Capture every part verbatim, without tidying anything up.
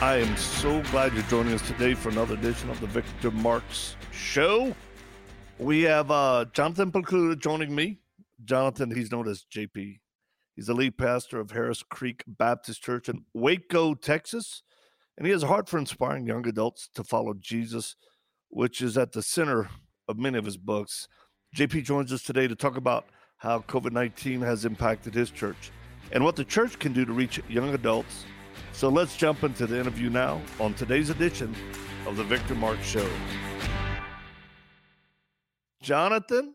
I am so glad you're joining us today for another edition of the Victor Marx Show. We have uh, Jonathan Pokluda joining me. Jonathan, he's known as J P. He's the lead pastor of Harris Creek Baptist Church in Waco, Texas. And he has a heart for inspiring young adults to follow Jesus, which is at the center of many of his books. J P joins us today to talk about how covid nineteen has impacted his church and what the church can do to reach young adults. So let's jump into the interview now on today's edition of the Victor Marx Show. Jonathan,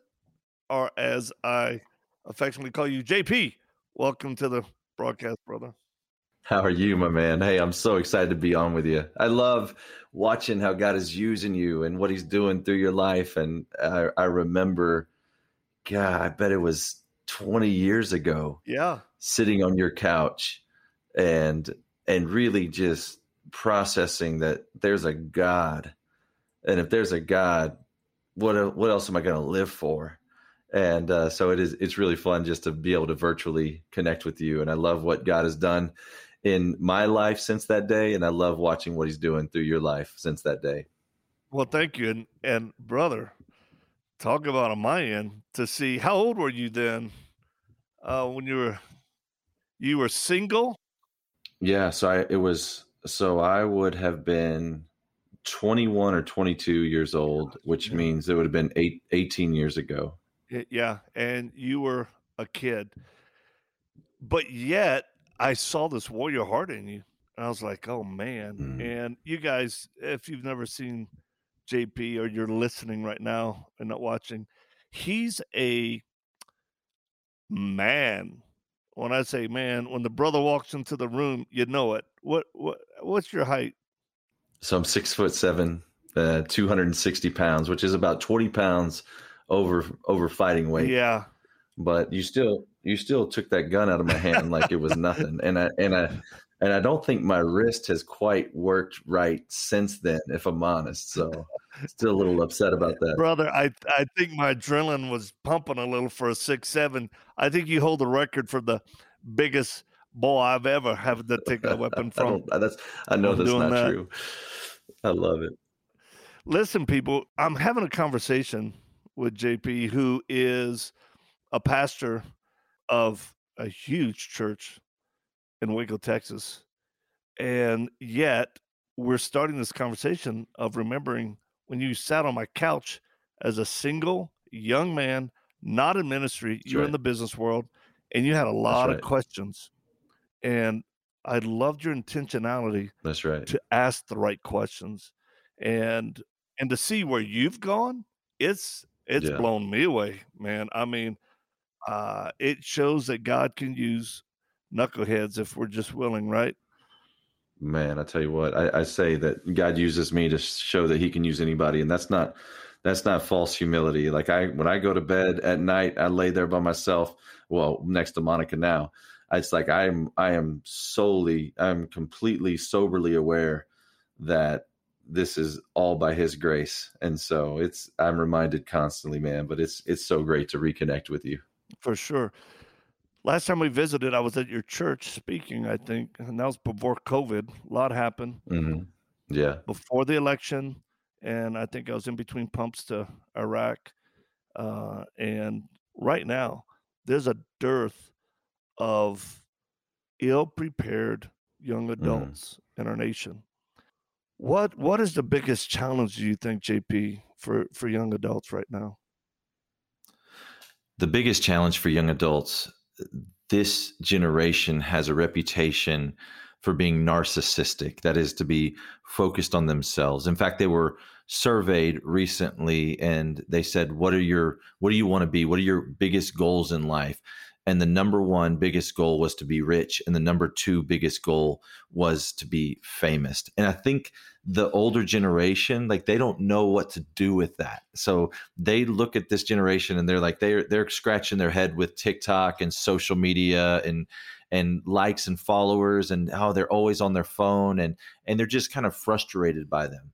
or as I affectionately call you, J P, welcome to the broadcast, brother. How are you, my man? Hey, I'm so excited to be on with you. I love watching how God is using you and what he's doing through your life. And I, I remember, God, I bet it was twenty years ago. Yeah. Sitting on your couch and... and really just processing that there's a God. And if there's a God, what what else am I going to live for? And uh, so it is, it's really fun just to be able to virtually connect with you. And I love what God has done in my life since that day. And I love watching what he's doing through your life since that day. Well, thank you. And, and brother, talk about on my end to see, how old were you then uh, when you were, you were single? Yeah, so I it was so I would have been twenty-one or twenty-two years old, which yeah. means it would have been eight, eighteen years ago. Yeah, and you were a kid. But yet, I saw this warrior heart in you. And I was like, "Oh man." Mm-hmm. And you guys, if you've never seen J P or you're listening right now and not watching, he's a man. When I say, man, when the brother walks into the room, you know it. What what what's your height? So I'm six foot seven, uh, two hundred sixty pounds, which is about twenty pounds over over fighting weight. Yeah, but you still you still took that gun out of my hand like it was nothing, and I and I and I don't think my wrist has quite worked right since then, if I'm honest. So still a little upset about that, brother. I I think my adrenaline was pumping a little for a six seven. I think you hold the record for the biggest boy I've ever had to take a weapon from. I, that's I know I'm that's not that. True. I love it. Listen, people, I'm having a conversation with J P, who is a pastor of a huge church in Waco, Texas, and yet we're starting this conversation of remembering when you sat on my couch as a single young man, not in ministry, That's you're right. in the business world, and you had a lot That's of right. questions. And I loved your intentionality That's right. to ask the right questions. And and to see where you've gone, it's it's yeah. blown me away, man. I mean, uh, it shows that God can use knuckleheads if we're just willing, right? Man, I tell you what, I, I say that God uses me to show that he can use anybody. And that's not, that's not false humility. Like I, when I go to bed at night, I lay there by myself. Well, next to Monica now, it's like, I'm, I am solely, I'm completely soberly aware that this is all by his grace. And so it's, I'm reminded constantly, man, but it's, it's so great to reconnect with you. For sure. Last time we visited, I was at your church speaking, I think, and that was before COVID. A lot happened. Mm-hmm. Yeah. Before the election, and I think I was in between pumps to Iraq. Uh, and right now, there's a dearth of ill-prepared young adults mm-hmm. in our nation. What What is the biggest challenge, do you think, J P, for, for young adults right now? The biggest challenge for young adults... this generation has a reputation for being narcissistic, that is to be focused on themselves. In fact, they were surveyed recently and they said, what are your, what do you want to be? What are your biggest goals in life? And the number one biggest goal was to be rich. And the number two biggest goal was to be famous. And I think the older generation, like, they don't know what to do with that. So they look at this generation and they're like, they're, they're scratching their head with TikTok and social media and, and likes and followers and how they're always on their phone. And, and they're just kind of frustrated by them.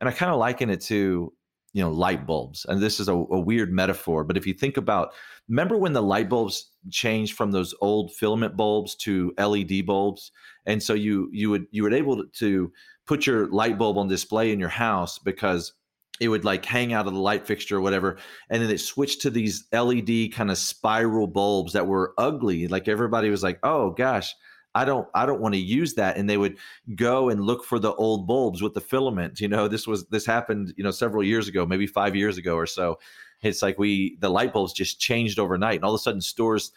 And I kind of liken it to, you know, light bulbs. And this is a, a weird metaphor, but if you think about, remember when the light bulbs changed from those old filament bulbs to L E D bulbs? And so you, you would, you were able to put your light bulb on display in your house because it would like hang out of the light fixture or whatever. And then it switched to these L E D kind of spiral bulbs that were ugly. Like, everybody was like, oh gosh, I don't, I don't want to use that. And they would go and look for the old bulbs with the filament. You know, this was, this happened, you know, several years ago, maybe five years ago or so. It's like we, the light bulbs just changed overnight, and all of a sudden stores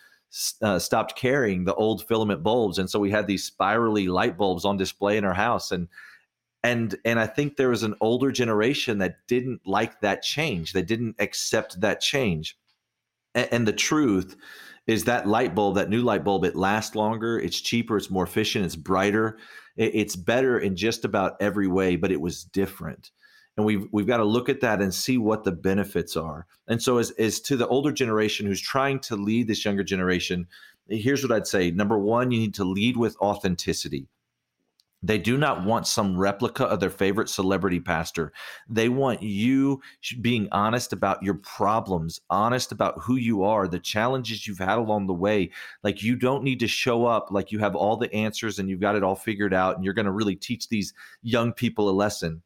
uh, stopped carrying the old filament bulbs. And so we had these spirally light bulbs on display in our house. And, and, and I think there was an older generation that didn't like that change. They didn't accept that change. And, and the truth is that light bulb, that new light bulb, it lasts longer, it's cheaper, it's more efficient, it's brighter, it's better in just about every way, but it was different. And we've, we've got to look at that and see what the benefits are. And so as, as to the older generation who's trying to lead this younger generation, here's what I'd say. Number one, you need to lead with authenticity. They do not want some replica of their favorite celebrity pastor. They want you being honest about your problems, honest about who you are, the challenges you've had along the way. Like, you don't need to show up like you have all the answers and you've got it all figured out and you're going to really teach these young people a lesson.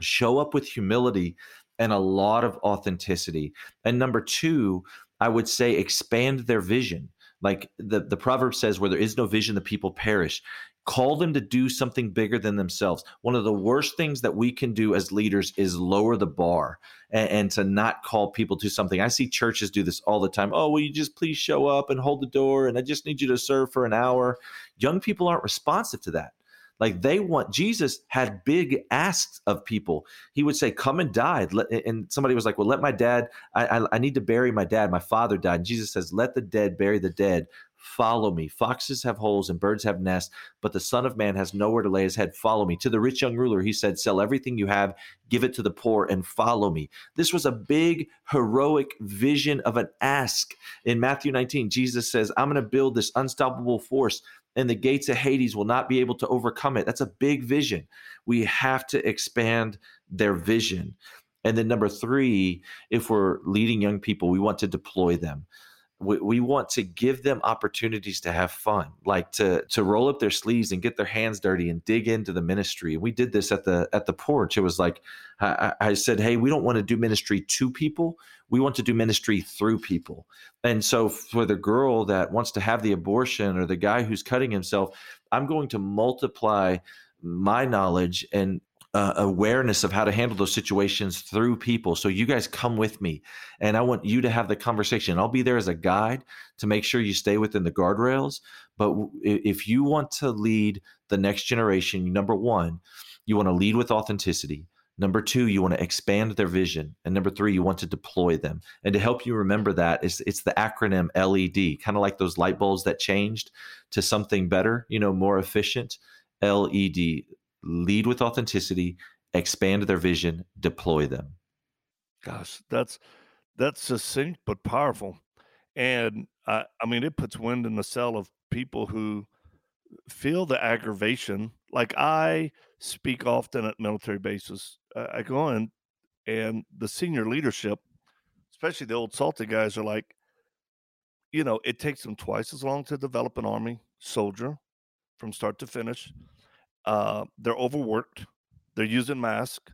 Show up with humility and a lot of authenticity. And number two, I would say expand their vision. Like the, the proverb says, where there is no vision, the people perish. Call them to do something bigger than themselves. One of the worst things that we can do as leaders is lower the bar and, and to not call people to something. I see churches do this all the time. Oh, will you just please show up and hold the door? And I just need you to serve for an hour. Young people aren't responsive to that. Like, they want, Jesus had big asks of people. He would say, come and die. And somebody was like, well, let my dad, I, I, I need to bury my dad. My father died. And Jesus says, let the dead bury the dead. Follow me. Foxes have holes and birds have nests, but the Son of Man has nowhere to lay his head. Follow me. To the rich young ruler, he said, sell everything you have, give it to the poor, and follow me. This was a big, heroic vision of an ask. In Matthew nineteen, Jesus says, I'm going to build this unstoppable force, and the gates of Hades will not be able to overcome it. That's a big vision. We have to expand their vision. And then number three, if we're leading young people, we want to deploy them. We, we want to give them opportunities to have fun, like to to roll up their sleeves and get their hands dirty and dig into the ministry. We did this at the at the porch. It was like, I, I said, hey, we don't want to do ministry to people. We want to do ministry through people. And so for the girl that wants to have the abortion or the guy who's cutting himself, I'm going to multiply my knowledge and Uh, awareness of how to handle those situations through people. So you guys come with me, and I want you to have the conversation. I'll be there as a guide to make sure you stay within the guardrails. But w- if you want to lead the next generation, number one, you want to lead with authenticity. Number two, you want to expand their vision. And number three, you want to deploy them. And to help you remember that, is it's the acronym L E D, kind of like those light bulbs that changed to something better, you know, more efficient. L E D. Lead with authenticity, expand their vision, deploy them. Gosh, that's that's succinct but powerful. And I, I mean, it puts wind in the sail of people who feel the aggravation. Like, I speak often at military bases. I go in, and the senior leadership, especially the old salty guys, are like, you know, it takes them twice as long to develop an army soldier from start to finish. Uh, they're overworked, they're using masks,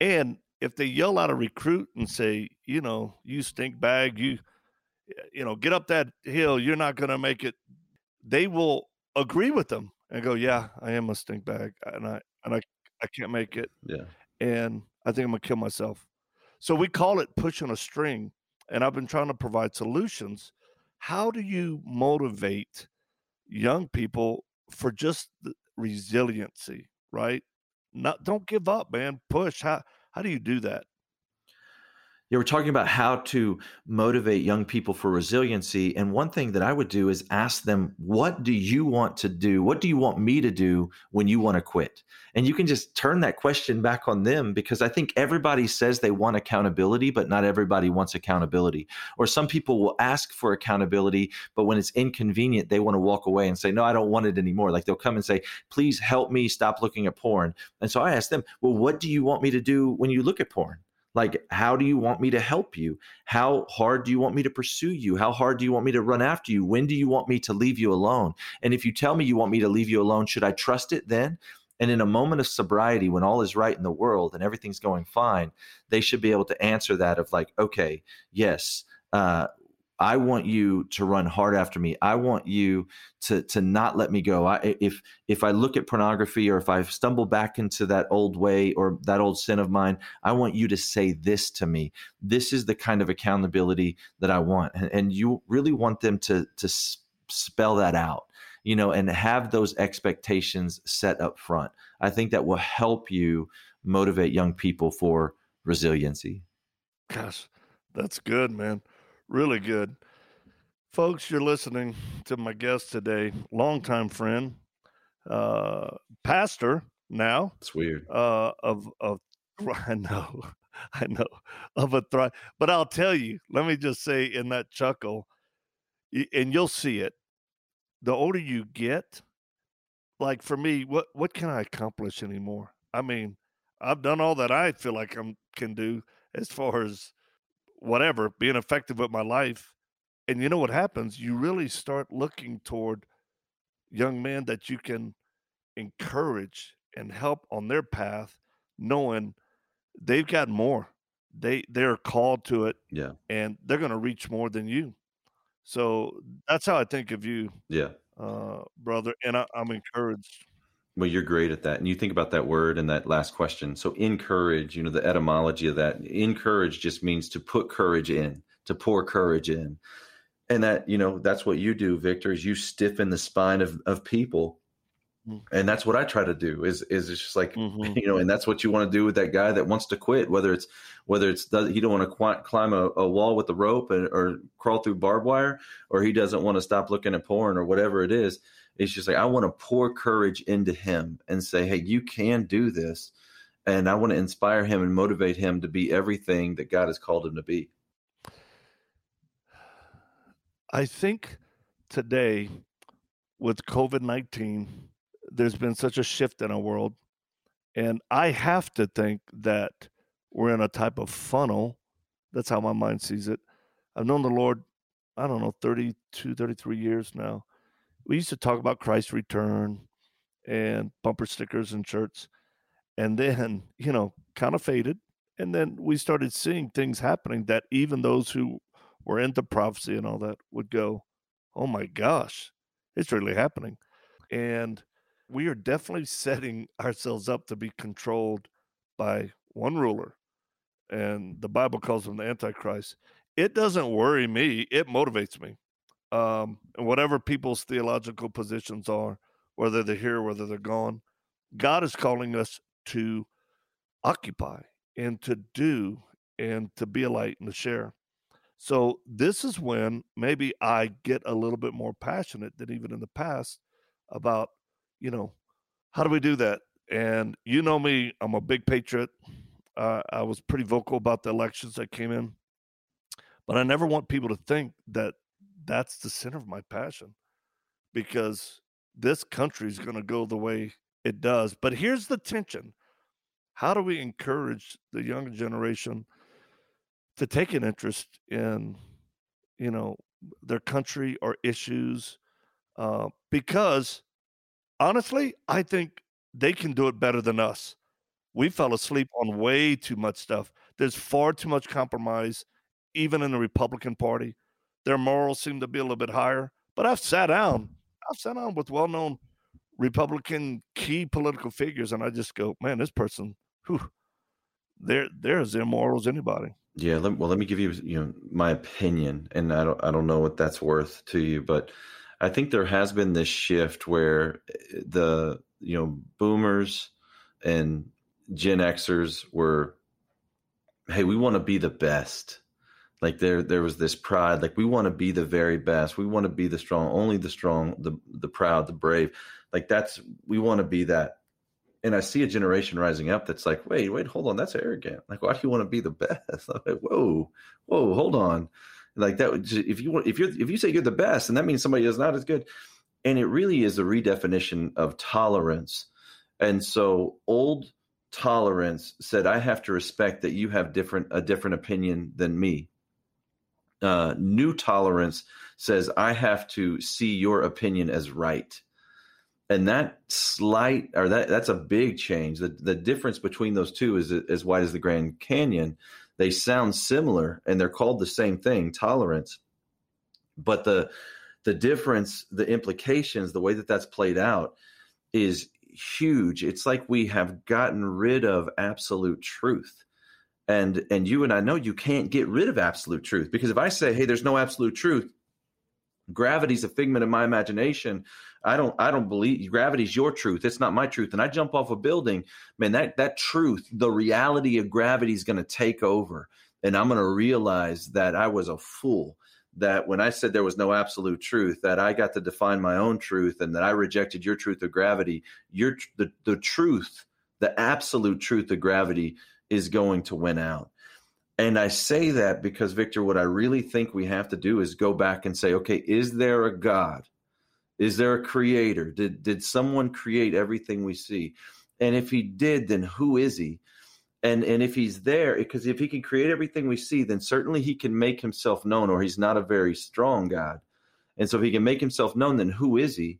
and if they yell out a recruit and say, you know, you stink bag, you, you know, get up that hill, you're not going to make it, they will agree with them and go, yeah, I am a stink bag, and I and I, I can't make it, yeah, and I think I'm going to kill myself. So we call it pushing a string, and I've been trying to provide solutions. How do you motivate young people for just the resiliency, right? Not, don't give up, man. Push. How how do you do that? Yeah, we're talking about how to motivate young people for resiliency. And one thing that I would do is ask them, what do you want to do? What do you want me to do when you want to quit? And you can just turn that question back on them, because I think everybody says they want accountability, but not everybody wants accountability. Or some people will ask for accountability, but when it's inconvenient, they want to walk away and say, no, I don't want it anymore. Like they'll come and say, please help me stop looking at porn. And so I ask them, well, what do you want me to do when you look at porn? Like, how do you want me to help you? How hard do you want me to pursue you? How hard do you want me to run after you? When do you want me to leave you alone? And if you tell me you want me to leave you alone, should I trust it then? And in a moment of sobriety, when all is right in the world and everything's going fine, they should be able to answer that of like, okay, yes, uh, I want you to run hard after me. I want you to to not let me go. I, if if I look at pornography, or if I stumble back into that old way or that old sin of mine, I want you to say this to me. This is the kind of accountability that I want. And, and you really want them to to spell that out, you know, and have those expectations set up front. I think that will help you motivate young people for resiliency. Gosh, that's good, man. Really good. Folks, you're listening to my guest today, longtime friend, uh, pastor now. It's weird. Uh, of, of, I know, I know, of a thrive. But I'll tell you, let me just say in that chuckle, and you'll see it, the older you get, like for me, what, what can I accomplish anymore? I mean, I've done all that I feel like I can do as far as whatever, being effective with my life. And you know what happens? You really start looking toward young men that you can encourage and help on their path, knowing they've got more. They, they're called to it. Yeah. And they're going to reach more than you. So that's how I think of you. Yeah. Uh, brother. And I, I'm encouraged. Well, you're great at that. And you think about that word and that last question. So encourage, you know, the etymology of that, encourage just means to put courage in, to pour courage in. And that, you know, that's what you do, Victor, is you stiffen the spine of, of people. Mm-hmm. And that's what I try to do is, is it's just like, mm-hmm. you know, and that's what you want to do with that guy that wants to quit, whether it's, whether it's, he don't want to climb a, a wall with a rope or, or crawl through barbed wire, or he doesn't want to stop looking at porn or whatever it is. It's just like, I want to pour courage into him and say, hey, you can do this. And I want to inspire him and motivate him to be everything that God has called him to be. I think today with COVID nineteen, there's been such a shift in our world. And I have to think that we're in a type of funnel. That's how my mind sees it. I've known the Lord, I don't know, thirty-two, thirty-three years now. We used to talk about Christ's return and bumper stickers and shirts, and then, you know, kind of faded. And then we started seeing things happening that even those who were into prophecy and all that would go, oh my gosh, it's really happening. And we are definitely setting ourselves up to be controlled by one ruler. And the Bible calls him the Antichrist. It doesn't worry me. It motivates me. Um, and whatever people's theological positions are, whether they're here, whether they're gone, God is calling us to occupy and to do and to be a light and to share. So this is when maybe I get a little bit more passionate than even in the past about, you know, how do we do that? And you know me, I'm a big patriot. Uh, I was pretty vocal about the elections that came in, but I never want people to think that that's the center of my passion, because this country is going to go the way it does. But here's the tension. How do we encourage the younger generation to take an interest in, you know, their country or issues? Uh, because honestly, I think they can do it better than us. We fell asleep on way too much stuff. There's far too much compromise, even in the Republican Party. Their morals seem to be a little bit higher. But I've sat down. I've sat down with well-known Republican key political figures, and I just go, man, this person, whew, they're, they're as immoral as anybody. Yeah, let, well, let me give you, you know, my opinion, and I don't, I don't know what that's worth to you, but I think there has been this shift where the, you know, boomers and Gen Xers were hey, we want to be the best. Like there, there was this pride, like we want to be the very best. We want to be the strong, only the strong, the, the proud, the brave. Like that's, we want to be that. And I see a generation rising up that's like, wait, wait, hold on. That's arrogant. Like, why do you want to be the best? I'm like, whoa, whoa, hold on. Like that, if you want, if you're, if you say you're the best, and that means somebody is not as good. And it really is a redefinition of tolerance. And so old tolerance said, I have to respect that you have different, a different opinion than me. Uh, new tolerance says, I have to see your opinion as right. And that slight, or that that's a big change. The, the difference between those two is as wide as the Grand Canyon. They sound similar and they're called the same thing, tolerance. But the, the difference, the implications, the way that that's played out is huge. It's like we have gotten rid of absolute truth. And and you and I know you can't get rid of absolute truth, because if I say, hey, there's no absolute truth, gravity's a figment of my imagination. I don't I don't believe gravity's your truth. It's not my truth. And I jump off a building, man, that that truth, the reality of gravity is going to take over. And I'm going to realize that I was a fool, that when I said there was no absolute truth, that I got to define my own truth and that I rejected your truth of gravity. Your the, the truth, the absolute truth of gravity is going to win out. And I say that because, Victor, what I really think we have to do is go back and say, okay, is there a God? Is there a creator? Did did someone create everything we see? And if he did, then who is he? And and if he's there, because if he can create everything we see, then certainly he can make himself known, or he's not a very strong God. And so if he can make himself known, then who is he?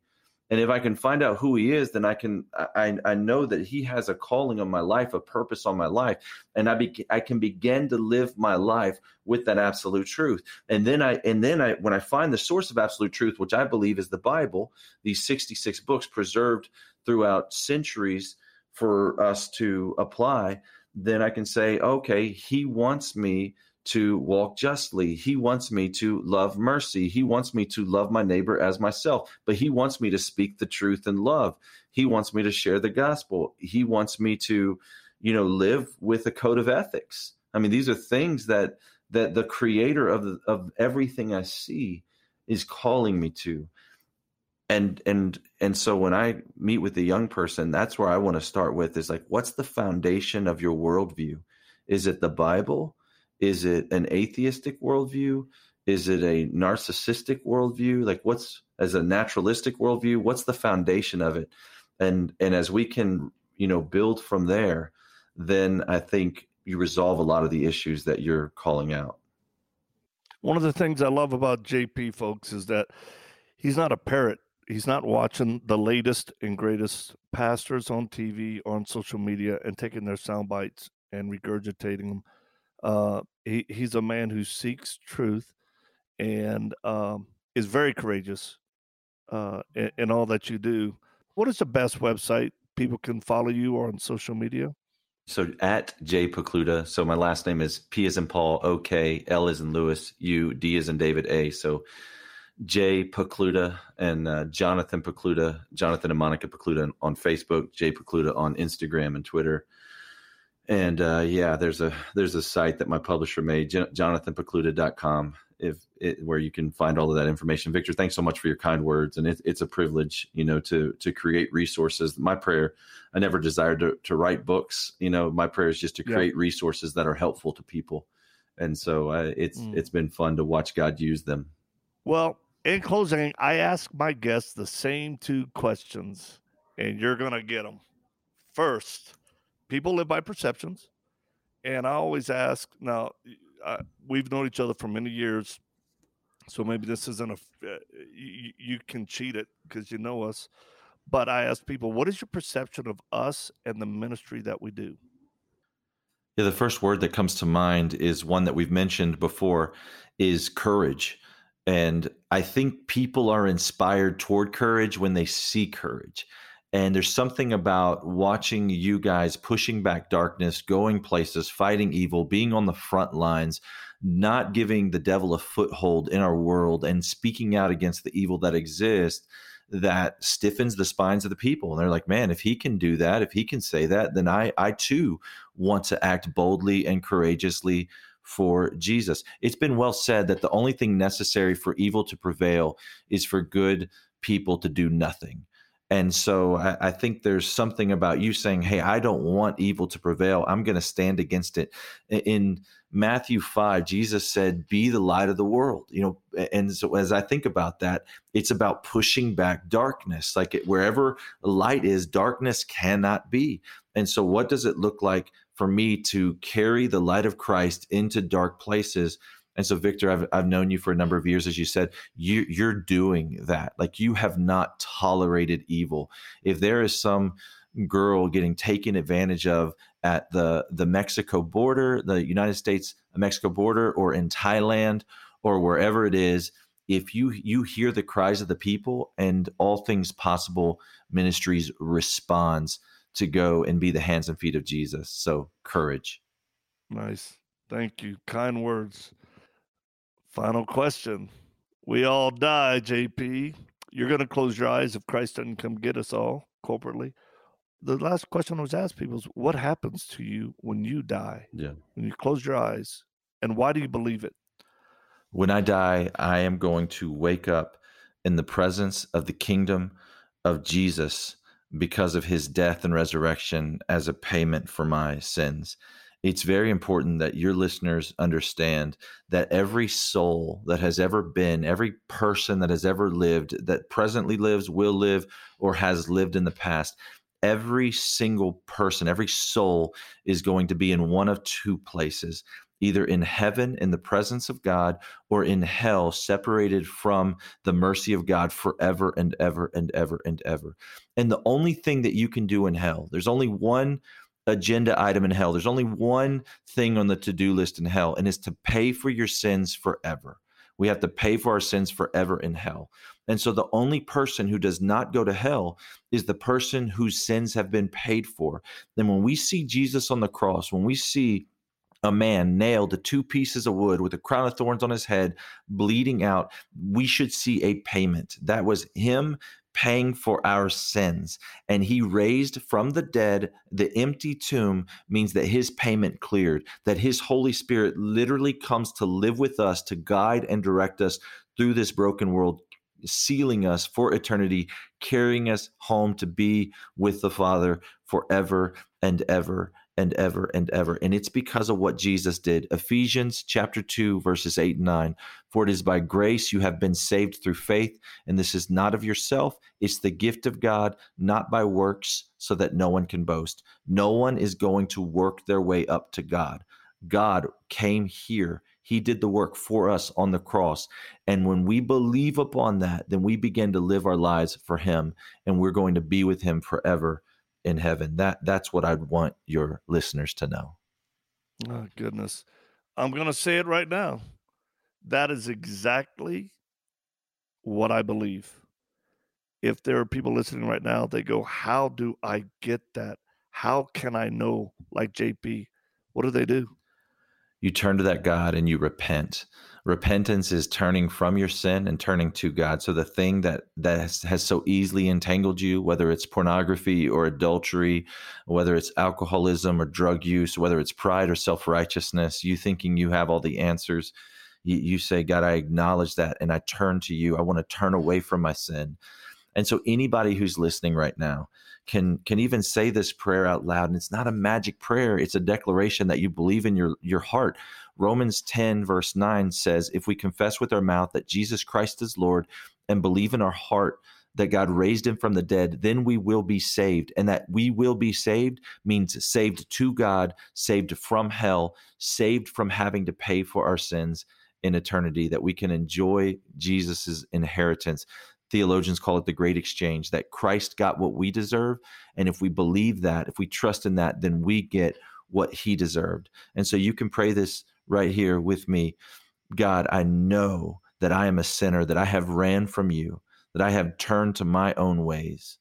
And if I can find out who he is, then I can I, I know that he has a calling on my life, a purpose on my life, and I be, I can begin to live my life with that absolute truth. And then I and then I when I find the source of absolute truth, which I believe is the Bible, these sixty-six books preserved throughout centuries for us to apply, then I can say, okay, he wants me to walk justly. He wants me to love mercy. He wants me to love my neighbor as myself, but he wants me to speak the truth in love. He wants me to share the gospel. He wants me to, you know, live with a code of ethics. I mean, these are things that, that the creator of, the, of everything I see is calling me to. And, and, and so when I meet with a young person, that's where I want to start with is like, what's the foundation of your worldview? Is it the Bible? Is it an atheistic worldview? Is it a narcissistic worldview? Like what's, as a naturalistic worldview, what's the foundation of it? And and as we can, you know, build from there, then I think you resolve a lot of the issues that you're calling out. One of the things I love about J P, folks, is that he's not a parrot. He's not watching the latest and greatest pastors on T V or on social media and taking their sound bites and regurgitating them. Uh, he, he's a man who seeks truth and um, is very courageous uh, in, in all that you do. What is the best website people can follow you or on social media? So at J Pokluda. So my last name is P as in Paul, O K, L as in Lewis, U, D as in David, A. So J Pokluda and uh, Jonathan Pokluda, Jonathan and Monica Pokluda on Facebook, J Pokluda on Instagram and Twitter. And uh, yeah, there's a there's a site that my publisher made, Jonathan Pokluda dot com, if it, where you can find all of that information. Victor, thanks so much for your kind words, and it, it's a privilege, you know, to to create resources. My prayer, I never desired to, to write books, you know. My prayer is just to create yeah. resources that are helpful to people, and so uh, it's mm. it's been fun to watch God use them. Well, in closing, I ask my guests the same two questions, and you're gonna get them first. People live by perceptions, and I always ask, now, uh, we've known each other for many years, so maybe this isn't a, uh, you, you can cheat it because you know us, but I ask people, what is your perception of us and the ministry that we do? Yeah, the first word that comes to mind is one that we've mentioned before, is courage. And I think people are inspired toward courage when they see courage. And there's something about watching you guys pushing back darkness, going places, fighting evil, being on the front lines, not giving the devil a foothold in our world, and speaking out against the evil that exists that stiffens the spines of the people. And they're like, man, if he can do that, if he can say that, then I, I too want to act boldly and courageously for Jesus. It's been well said that the only thing necessary for evil to prevail is for good people to do nothing. And so I, I think there's something about you saying, hey, I don't want evil to prevail. I'm going to stand against it. In Matthew five, Jesus said, be the light of the world. You know, and so as I think about that, it's about pushing back darkness. Like it, wherever light is, darkness cannot be. And so what does it look like for me to carry the light of Christ into dark places? And so, Victor, I've I've known you for a number of years. As you said, you you're doing that. Like, you have not tolerated evil. If there is some girl getting taken advantage of at the the Mexico border, the United States Mexico border, or in Thailand, or wherever it is, if you you hear the cries of the people, and All Things Possible Ministries responds to go and be the hands and feet of Jesus. So, courage. Nice. Thank you. Kind words. Final question. We all die, J P. You're going to close your eyes if Christ doesn't come get us all corporately. The last question I was asked people is, what happens to you when you die? Yeah. When you close your eyes, and why do you believe it? When I die, I am going to wake up in the presence of the kingdom of Jesus because of his death and resurrection as a payment for my sins. It's very important that your listeners understand that every soul that has ever been, every person that has ever lived, that presently lives, will live, or has lived in the past, every single person, every soul is going to be in one of two places, either in heaven in the presence of God or in hell separated from the mercy of God forever and ever and ever and ever. And the only thing that you can do in hell, there's only one agenda item in hell. There's only one thing on the to-do list in hell, and it's to pay for your sins forever. We have to pay for our sins forever in hell. And so the only person who does not go to hell is the person whose sins have been paid for. Then when we see Jesus on the cross, when we see a man nailed to two pieces of wood with a crown of thorns on his head, bleeding out, we should see a payment. That was him paying for our sins. And he raised from the dead. The empty tomb means that his payment cleared, that his Holy Spirit literally comes to live with us, to guide and direct us through this broken world, sealing us for eternity, carrying us home to be with the Father forever and ever and ever and ever. And it's because of what Jesus did. Ephesians chapter two, verses eight and nine. For it is by grace you have been saved through faith, and this is not of yourself. It's the gift of God, not by works, so that no one can boast. No one is going to work their way up to God. God came here. He did the work for us on the cross. And when we believe upon that, then we begin to live our lives for him, and we're going to be with him forever in heaven. That that's what I'd want your listeners to know. Oh, goodness. I'm going to say it right now. That is exactly what I believe. If there are people listening right now, they go, how do I get that? How can I know? Like J P, what do they do? You turn to that God and you repent. Repentance is turning from your sin and turning to God. So the thing that, that has, has so easily entangled you, whether it's pornography or adultery, whether it's alcoholism or drug use, whether it's pride or self-righteousness, you thinking you have all the answers, you, you say, God, I acknowledge that and I turn to you. I want to turn away from my sin. And so anybody who's listening right now can can even say this prayer out loud. And it's not a magic prayer. It's a declaration that you believe in your, your heart. Romans ten, verse nine says, if we confess with our mouth that Jesus Christ is Lord and believe in our heart that God raised him from the dead, then we will be saved. And that we will be saved means saved to God, saved from hell, saved from having to pay for our sins in eternity, that we can enjoy Jesus's inheritance. Theologians call it the great exchange, that Christ got what we deserve. And if we believe that, if we trust in that, then we get what he deserved. And so you can pray this right here with me. God, I know that I am a sinner, that I have ran from you, that I have turned to my own ways.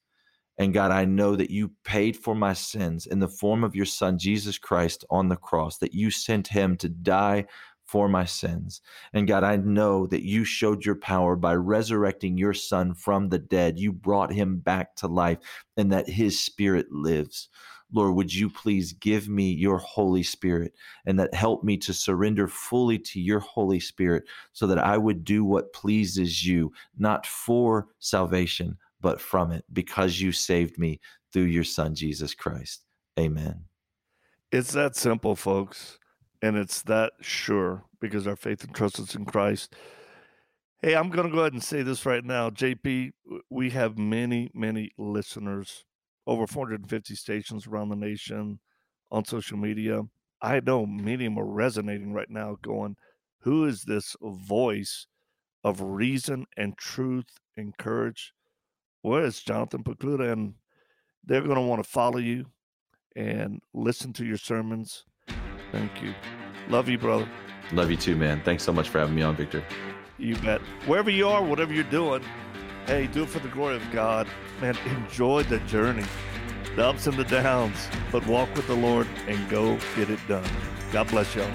And God, I know that you paid for my sins in the form of your son, Jesus Christ, on the cross, that you sent him to die for my sins. And God, I know that you showed your power by resurrecting your son from the dead. You brought him back to life and that his spirit lives. Lord, would you please give me your Holy Spirit and that help me to surrender fully to your Holy Spirit so that I would do what pleases you, not for salvation, but from it, because you saved me through your son, Jesus Christ. Amen. It's that simple, folks. And it's that sure, because our faith and trust is in Christ. Hey, I'm going to go ahead and say this right now. J P, we have many, many listeners, over four hundred fifty stations around the nation on social media. I know many of them are resonating right now going, who is this voice of reason and truth and courage? Well, it's Jonathan Pokluda, and they're going to want to follow you and listen to your sermons. Thank you. Love you, brother. Love you too, man. Thanks so much for having me on, Victor. You bet. Wherever you are, whatever you're doing, hey, do it for the glory of God. Man, enjoy the journey, the ups and the downs, but walk with the Lord and go get it done. God bless y'all.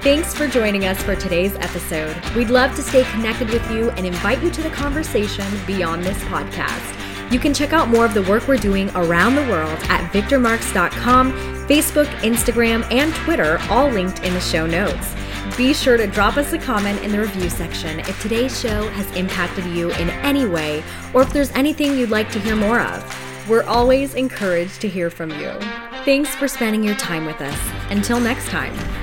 Thanks for joining us for today's episode. We'd love to stay connected with you and invite you to the conversation beyond this podcast. You can check out more of the work we're doing around the world at Victor Marx dot com, Facebook, Instagram, and Twitter, all linked in the show notes. Be sure to drop us a comment in the review section if today's show has impacted you in any way, or if there's anything you'd like to hear more of. We're always encouraged to hear from you. Thanks for spending your time with us. Until next time.